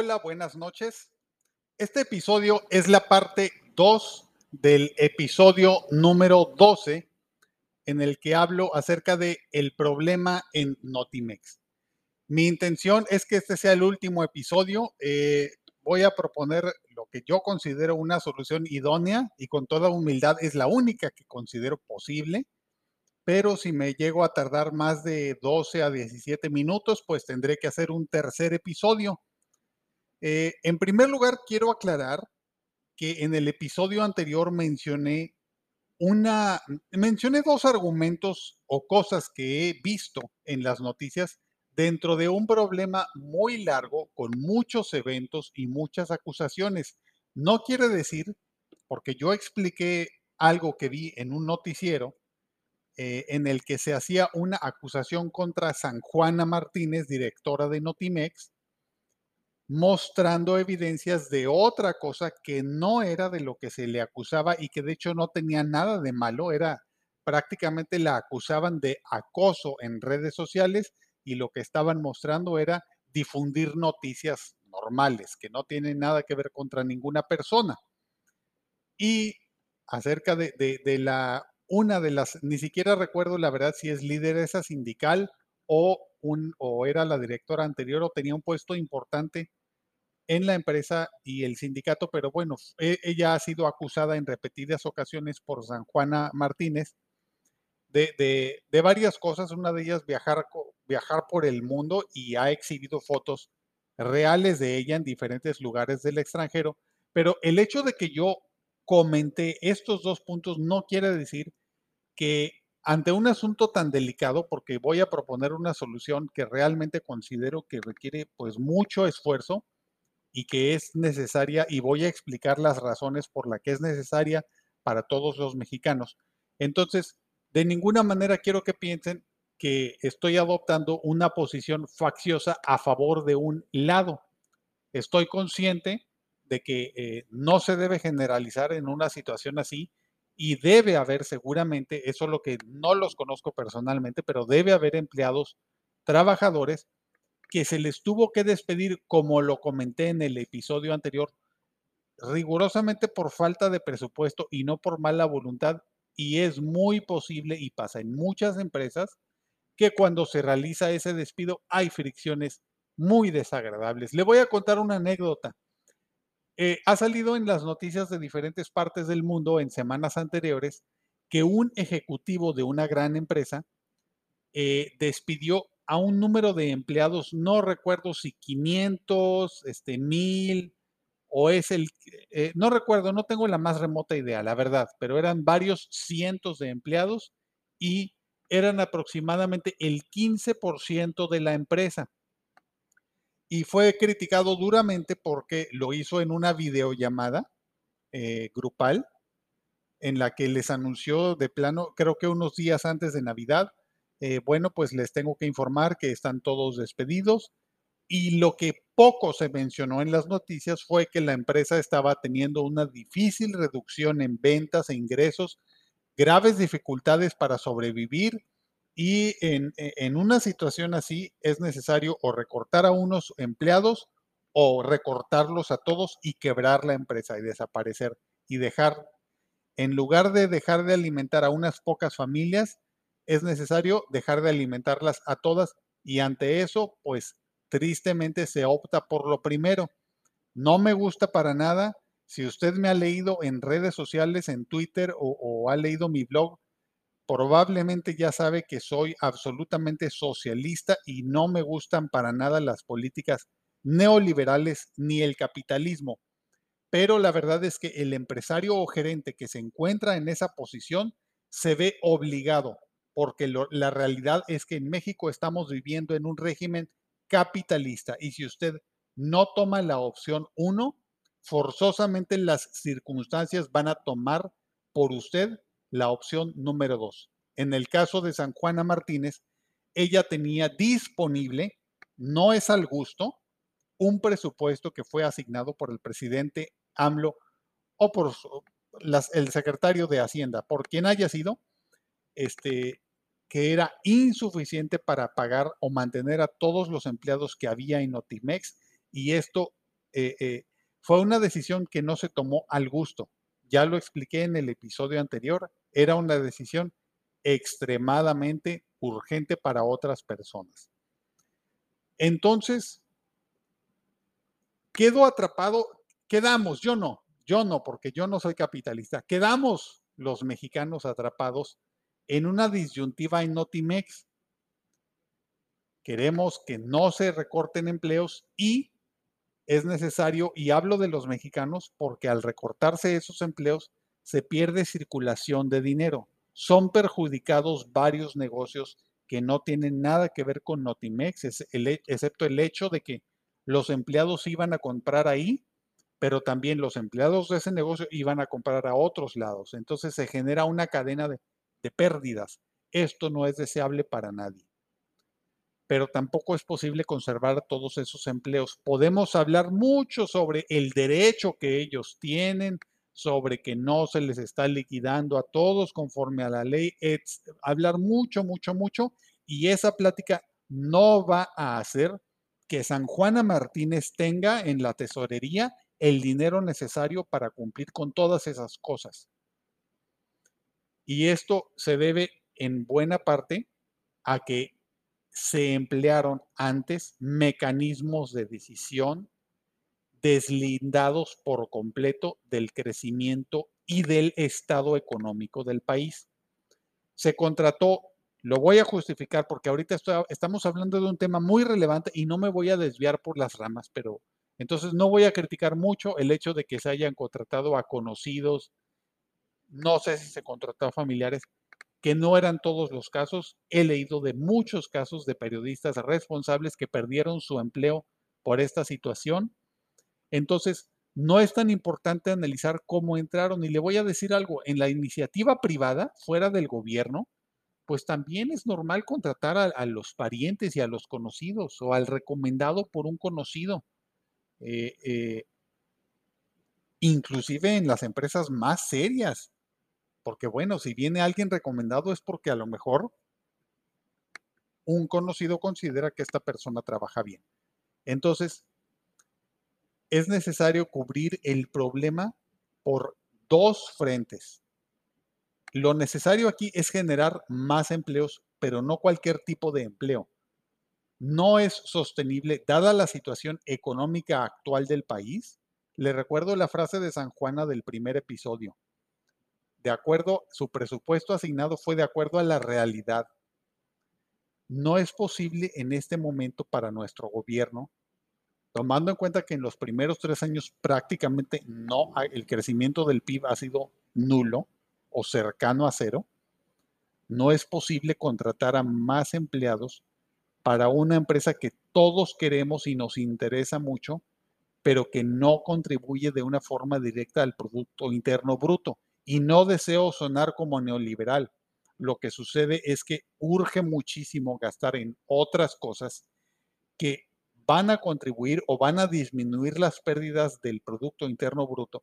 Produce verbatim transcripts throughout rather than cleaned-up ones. Hola, buenas noches. Este episodio es la parte dos del episodio número doce en el que hablo acerca de el problema en Notimex. Mi intención es que este sea el último episodio. Eh, voy a proponer lo que yo considero una solución idónea y con toda humildad es la única que considero posible. Pero si me llego a tardar más de doce a diecisiete minutos, pues tendré que hacer un tercer episodio. Eh, en primer lugar, quiero aclarar que en el episodio anterior mencioné una, mencioné dos argumentos o cosas que he visto en las noticias dentro de un problema muy largo con muchos eventos y muchas acusaciones. No quiere decir, porque yo expliqué algo que vi en un noticiero eh, en el que se hacía una acusación contra Sanjuana Martínez, directora de Notimex, mostrando evidencias de otra cosa que no era de lo que se le acusaba y que de hecho no tenía nada de malo, era prácticamente la acusaban de acoso en redes sociales y lo que estaban mostrando era difundir noticias normales que no tienen nada que ver contra ninguna persona. Y acerca de, de, de la, una de las, ni siquiera recuerdo la verdad si es lideresa sindical o, un, o era la directora anterior o tenía un puesto importante en la empresa y el sindicato, pero bueno, ella ha sido acusada en repetidas ocasiones por Sanjuana Martínez de, de, de varias cosas, una de ellas viajar, viajar por el mundo y ha exhibido fotos reales de ella en diferentes lugares del extranjero, pero el hecho de que yo comenté estos dos puntos no quiere decir que ante un asunto tan delicado, porque voy a proponer una solución que realmente considero que requiere pues mucho esfuerzo, y que es necesaria, y voy a explicar las razones por las que es necesaria para todos los mexicanos. Entonces, de ninguna manera quiero que piensen que estoy adoptando una posición facciosa a favor de un lado. Estoy consciente de que eh, no se debe generalizar en una situación así, y debe haber seguramente, eso es lo que no los conozco personalmente, pero debe haber empleados, trabajadores, que se les tuvo que despedir, como lo comenté en el episodio anterior, rigurosamente por falta de presupuesto y no por mala voluntad, y es muy posible, y pasa en muchas empresas, que cuando se realiza ese despido hay fricciones muy desagradables. Le voy a contar una anécdota. Eh, ha salido en las noticias de diferentes partes del mundo en semanas anteriores que un ejecutivo de una gran empresa eh, despidió a un número de empleados, no recuerdo si quinientos, este, mil, o es el, eh, no recuerdo, no tengo la más remota idea, la verdad, pero eran varios cientos de empleados y eran aproximadamente el quince por ciento de la empresa. Y fue criticado duramente porque lo hizo en una videollamada eh, grupal en la que les anunció de plano, creo que unos días antes de Navidad, Eh, bueno, pues les tengo que informar que están todos despedidos y lo que poco se mencionó en las noticias fue que la empresa estaba teniendo una difícil reducción en ventas e ingresos, graves dificultades para sobrevivir y en, en una situación así es necesario o recortar a unos empleados o recortarlos a todos y quebrar la empresa y desaparecer y dejar, en lugar de dejar de alimentar a unas pocas familias, es necesario dejar de alimentarlas a todas y ante eso, pues tristemente se opta por lo primero. No me gusta para nada. Si usted me ha leído en redes sociales, en Twitter o, o ha leído mi blog, probablemente ya sabe que soy absolutamente socialista y no me gustan para nada las políticas neoliberales ni el capitalismo. Pero la verdad es que el empresario o gerente que se encuentra en esa posición se ve obligado. Porque lo, la realidad es que en México estamos viviendo en un régimen capitalista y si usted no toma la opción uno, forzosamente las circunstancias van a tomar por usted la opción número dos. En el caso de Sanjuana Martínez, ella tenía disponible, no es al gusto, un presupuesto que fue asignado por el presidente AMLO o por las, el secretario de Hacienda, por quien haya sido, este... que era insuficiente para pagar o mantener a todos los empleados que había en Notimex y esto eh, eh, fue una decisión que no se tomó al gusto. Ya lo expliqué en el episodio anterior, era una decisión extremadamente urgente para otras personas. Entonces, quedo atrapado, quedamos, yo no, yo no, porque yo no soy capitalista, quedamos los mexicanos atrapados en una disyuntiva en Notimex. Queremos que no se recorten empleos y es necesario, y hablo de los mexicanos, porque al recortarse esos empleos se pierde circulación de dinero. Son perjudicados varios negocios que no tienen nada que ver con Notimex, excepto el hecho de que los empleados iban a comprar ahí, pero también los empleados de ese negocio iban a comprar a otros lados. Entonces se genera una cadena de, de pérdidas. Esto no es deseable para nadie. Pero tampoco es posible conservar todos esos empleos. Podemos hablar mucho sobre el derecho que ellos tienen, sobre que no se les está liquidando a todos conforme a la ley. Es hablar mucho, mucho, mucho. Y esa plática no va a hacer que Sanjuana Martínez tenga en la tesorería el dinero necesario para cumplir con todas esas cosas. Y esto se debe en buena parte a que se emplearon antes mecanismos de decisión deslindados por completo del crecimiento y del estado económico del país. Se contrató. Lo voy a justificar porque ahorita estoy, estamos hablando de un tema muy relevante y no me voy a desviar por las ramas, pero entonces no voy a criticar mucho el hecho de que se hayan contratado a conocidos, no sé si se contrató a familiares, que no eran todos los casos. He leído de muchos casos de periodistas responsables que perdieron su empleo por esta situación. Entonces, no es tan importante analizar cómo entraron. Y le voy a decir algo, en la iniciativa privada, fuera del gobierno, pues también es normal contratar a, a los parientes y a los conocidos o al recomendado por un conocido. Eh, eh, inclusive en las empresas más serias, porque bueno, si viene alguien recomendado es porque a lo mejor un conocido considera que esta persona trabaja bien. Entonces, es necesario cubrir el problema por dos frentes. Lo necesario aquí es generar más empleos, pero no cualquier tipo de empleo. No es sostenible, dada la situación económica actual del país. Le recuerdo la frase de Sanjuana del primer episodio. De acuerdo, su presupuesto asignado fue de acuerdo a la realidad. No es posible en este momento para nuestro gobierno, tomando en cuenta que en los primeros tres años prácticamente no, el crecimiento del P I B ha sido nulo o cercano a cero, no es posible contratar a más empleados para una empresa que todos queremos y nos interesa mucho, pero que no contribuye de una forma directa al Producto Interno Bruto. Y no deseo sonar como neoliberal. Lo que sucede es que urge muchísimo gastar en otras cosas que van a contribuir o van a disminuir las pérdidas del Producto Interno Bruto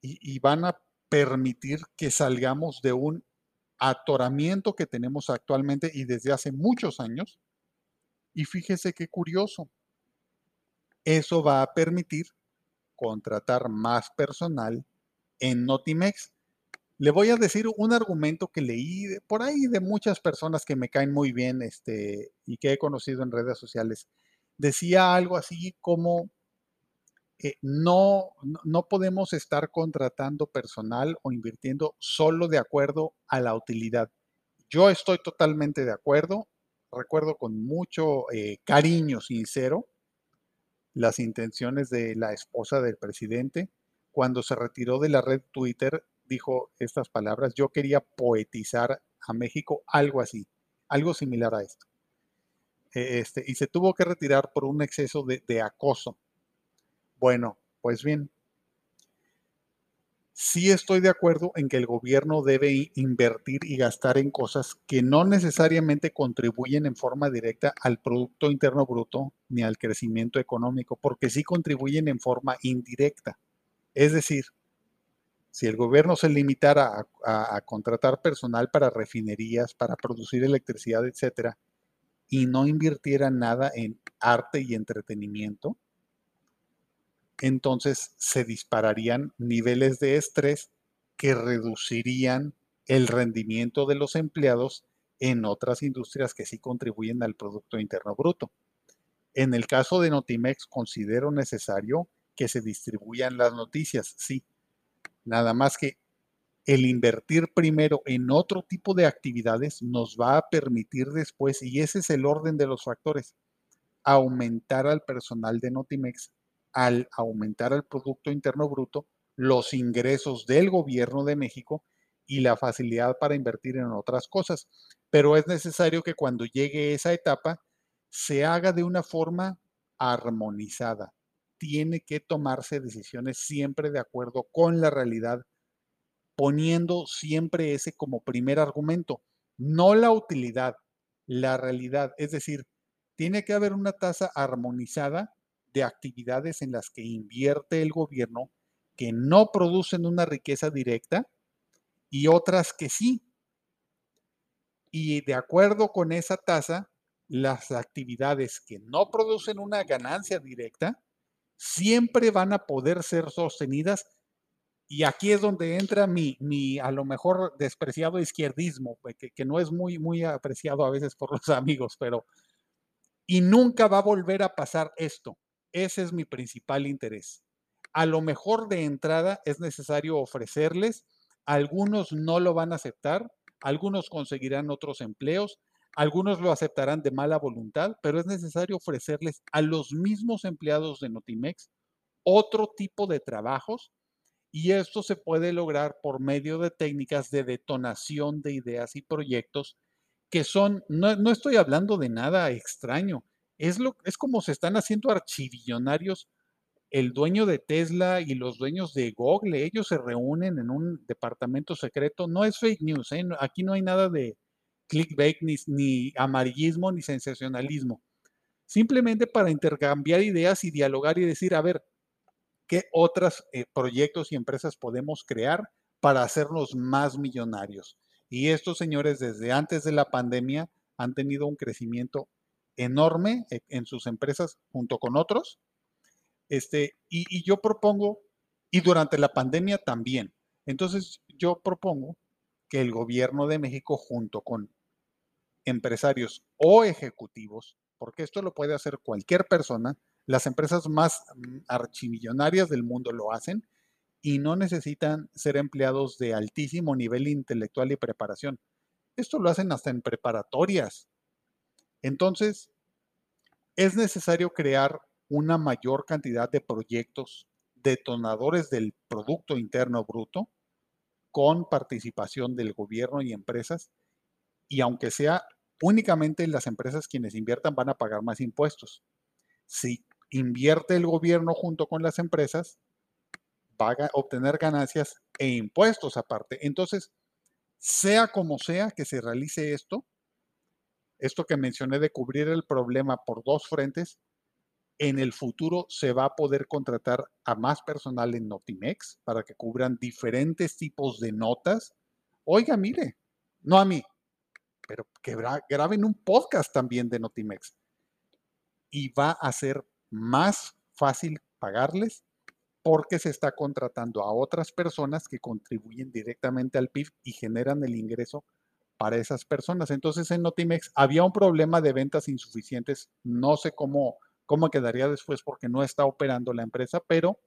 y, y van a permitir que salgamos de un atoramiento que tenemos actualmente y desde hace muchos años. Y fíjese qué curioso, eso va a permitir contratar más personal en Notimex. Le voy a decir un argumento que leí de, por ahí de muchas personas que me caen muy bien este, y que he conocido en redes sociales. Decía algo así como, Eh, no, no podemos estar contratando personal o invirtiendo solo de acuerdo a la utilidad. Yo estoy totalmente de acuerdo. Recuerdo con mucho eh, cariño sincero las intenciones de la esposa del presidente. Cuando se retiró de la red Twitter, dijo estas palabras: yo quería poetizar a México, algo así, algo similar a esto. Eh, este, y se tuvo que retirar por un exceso de, de acoso. Bueno, pues bien, sí estoy de acuerdo en que el gobierno debe invertir y gastar en cosas que no necesariamente contribuyen en forma directa al Producto Interno Bruto ni al crecimiento económico, porque sí contribuyen en forma indirecta. Es decir, si el gobierno se limitara a, a, a contratar personal para refinerías, para producir electricidad, etcétera, y no invirtiera nada en arte y entretenimiento, entonces se dispararían niveles de estrés que reducirían el rendimiento de los empleados en otras industrias que sí contribuyen al Producto Interno Bruto. En el caso de Notimex, considero necesario que se distribuyan las noticias, sí. Nada más que el invertir primero en otro tipo de actividades nos va a permitir después, y ese es el orden de los factores, aumentar al personal de Notimex. Al aumentar el Producto Interno Bruto, los ingresos del gobierno de México y la facilidad para invertir en otras cosas. Pero es necesario que cuando llegue esa etapa se haga de una forma armonizada. Tiene que tomarse decisiones siempre de acuerdo con la realidad, poniendo siempre ese como primer argumento, no la utilidad, la realidad. Es decir, tiene que haber una tasa armonizada de actividades en las que invierte el gobierno que no producen una riqueza directa y otras que sí. Y de acuerdo con esa tasa, las actividades que no producen una ganancia directa siempre van a poder ser sostenidas. Y aquí es donde entra mi, mi a lo mejor despreciado izquierdismo, que, que no es muy, muy apreciado a veces por los amigos, pero y nunca va a volver a pasar esto. Ese es mi principal interés. A lo mejor de entrada es necesario ofrecerles, algunos no lo van a aceptar, algunos conseguirán otros empleos, algunos lo aceptarán de mala voluntad, pero es necesario ofrecerles a los mismos empleados de Notimex otro tipo de trabajos, y esto se puede lograr por medio de técnicas de detonación de ideas y proyectos que son, no, no estoy hablando de nada extraño, es, lo, es como se están haciendo archivillonarios. El dueño de Tesla y los dueños de Google, ellos se reúnen en un departamento secreto. No es fake news, ¿eh? Aquí no hay nada de clickbait, ni, ni amarillismo, ni sensacionalismo. Simplemente para intercambiar ideas y dialogar y decir, a ver, ¿qué otros eh, proyectos y empresas podemos crear para hacernos más millonarios? Y estos señores, desde antes de la pandemia, han tenido un crecimiento enorme en sus empresas junto con otros. Este, y, y yo propongo, y durante la pandemia también, entonces yo propongo que el gobierno de México junto con empresarios o ejecutivos, porque esto lo puede hacer cualquier persona, las empresas más archimillonarias del mundo lo hacen y no necesitan ser empleados de altísimo nivel intelectual y preparación. Esto lo hacen hasta en preparatorias. Entonces, es necesario crear una mayor cantidad de proyectos detonadores del Producto Interno Bruto con participación del gobierno y empresas, y aunque sea únicamente las empresas quienes inviertan van a pagar más impuestos. Si invierte el gobierno junto con las empresas, va a obtener ganancias e impuestos aparte. Entonces, sea como sea que se realice esto, esto que mencioné de cubrir el problema por dos frentes, en el futuro se va a poder contratar a más personal en Notimex para que cubran diferentes tipos de notas. Oiga, mire, no a mí, pero que graben un podcast también de Notimex. Y va a ser más fácil pagarles porque se está contratando a otras personas que contribuyen directamente al P I B y generan el ingreso para esas personas. Entonces, en Notimex había un problema de ventas insuficientes, no sé cómo... cómo quedaría después porque no está operando la empresa, pero,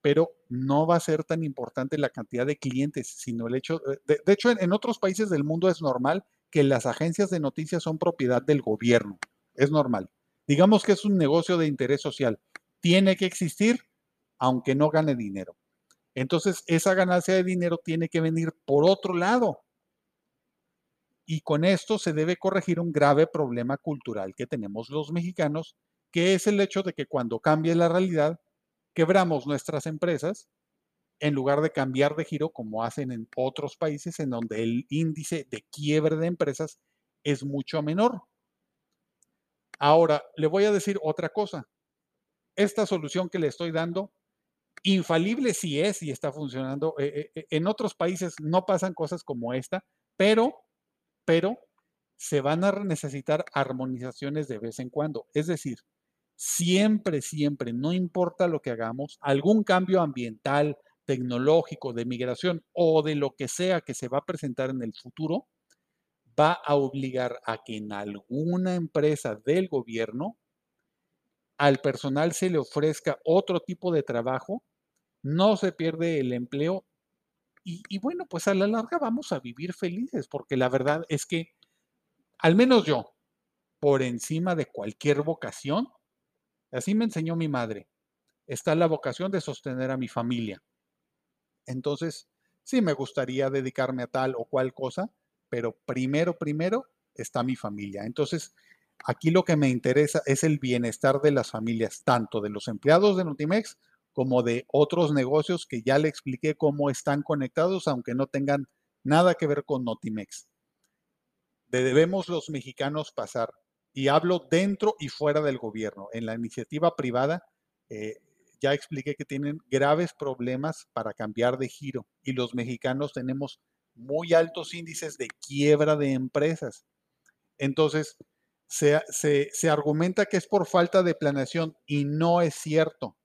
pero no va a ser tan importante la cantidad de clientes, sino el hecho, de, de hecho en, en otros países del mundo es normal que las agencias de noticias son propiedad del gobierno, es normal. Digamos que es un negocio de interés social, tiene que existir aunque no gane dinero. Entonces esa ganancia de dinero tiene que venir por otro lado y con esto se debe corregir un grave problema cultural que tenemos los mexicanos, que es el hecho de que cuando cambie la realidad, quebramos nuestras empresas en lugar de cambiar de giro como hacen en otros países en donde el índice de quiebre de empresas es mucho menor. Ahora, le voy a decir otra cosa. Esta solución que le estoy dando, infalible sí es y está funcionando. Eh, eh, en otros países no pasan cosas como esta, pero, pero se van a necesitar armonizaciones de vez en cuando. Es decir, Siempre, siempre, no importa lo que hagamos, algún cambio ambiental, tecnológico, de migración o de lo que sea que se va a presentar en el futuro, va a obligar a que en alguna empresa del gobierno al personal se le ofrezca otro tipo de trabajo, no se pierde el empleo y, y bueno, pues a la larga vamos a vivir felices, porque la verdad es que, al menos yo, por encima de cualquier vocación, así me enseñó mi madre, está la vocación de sostener a mi familia. Entonces, sí me gustaría dedicarme a tal o cual cosa, pero primero, primero está mi familia. Entonces, aquí lo que me interesa es el bienestar de las familias, tanto de los empleados de Notimex como de otros negocios que ya le expliqué cómo están conectados, aunque no tengan nada que ver con Notimex. Debemos los mexicanos pasar, y hablo dentro y fuera del gobierno, en la iniciativa privada, eh, ya expliqué que tienen graves problemas para cambiar de giro y los mexicanos tenemos muy altos índices de quiebra de empresas. Entonces, se, se, se argumenta que es por falta de planeación y no es cierto,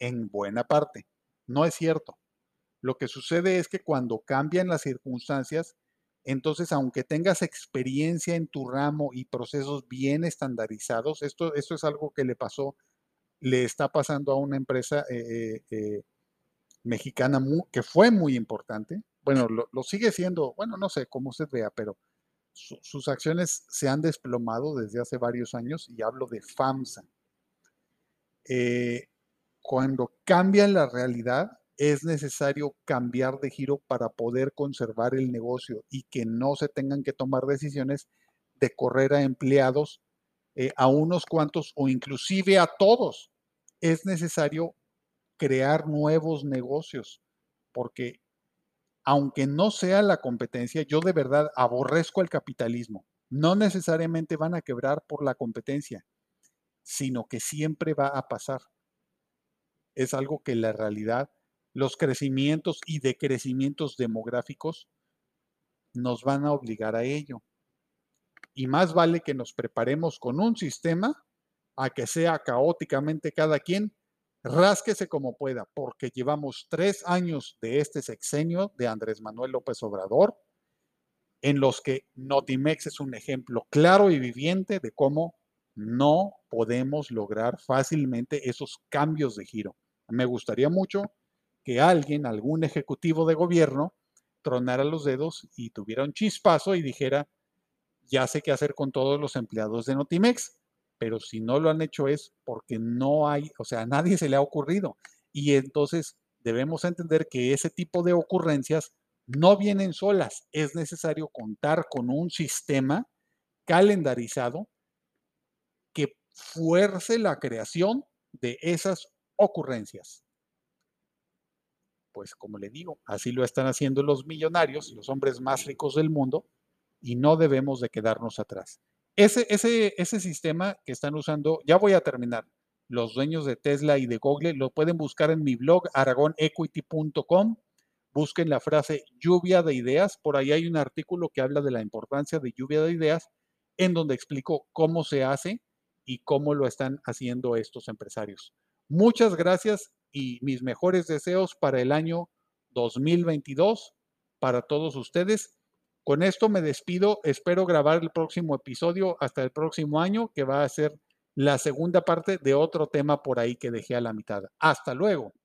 en buena parte, no es cierto. Lo que sucede es que cuando cambian las circunstancias, entonces aunque tengas experiencia en tu ramo y procesos bien estandarizados, esto, esto es algo que le pasó le está pasando a una empresa eh, eh, mexicana muy, que fue muy importante. Bueno, lo, lo sigue siendo, bueno, no sé cómo se vea, pero su, sus acciones se han desplomado desde hace varios años y hablo de FAMSA. Eh, cuando cambia la realidad, es necesario cambiar de giro para poder conservar el negocio y que no se tengan que tomar decisiones de correr a empleados, Eh, a unos cuantos o inclusive a todos. Es necesario crear nuevos negocios porque aunque no sea la competencia, yo de verdad aborrezco el capitalismo. No necesariamente van a quebrar por la competencia, sino que siempre va a pasar. Es algo que la realidad, los crecimientos y decrecimientos demográficos nos van a obligar a ello. Y más vale que nos preparemos con un sistema a que sea caóticamente cada quien, rásquese como pueda, porque llevamos tres años de este sexenio de Andrés Manuel López Obrador, en los que Notimex es un ejemplo claro y viviente de cómo no podemos lograr fácilmente esos cambios de giro. Me gustaría mucho que alguien, algún ejecutivo de gobierno, tronara los dedos y tuviera un chispazo y dijera, ya sé qué hacer con todos los empleados de Notimex, pero si no lo han hecho es porque no hay, o sea, a nadie se le ha ocurrido. Y entonces debemos entender que ese tipo de ocurrencias no vienen solas. Es necesario contar con un sistema calendarizado que fuerce la creación de esas ocurrencias. Pues como le digo, así lo están haciendo los millonarios, los hombres más ricos del mundo, y no debemos de quedarnos atrás. Ese, ese, ese sistema que están usando, ya voy a terminar, los dueños de Tesla y de Google, lo pueden buscar en mi blog, aragon equity punto com, busquen la frase lluvia de ideas, por ahí hay un artículo que habla de la importancia de lluvia de ideas, en donde explico cómo se hace y cómo lo están haciendo estos empresarios. Muchas gracias y mis mejores deseos para el año dos mil veintidós, para todos ustedes. Con esto me despido, espero grabar el próximo episodio hasta el próximo año, que va a ser la segunda parte de otro tema por ahí que dejé a la mitad. Hasta luego.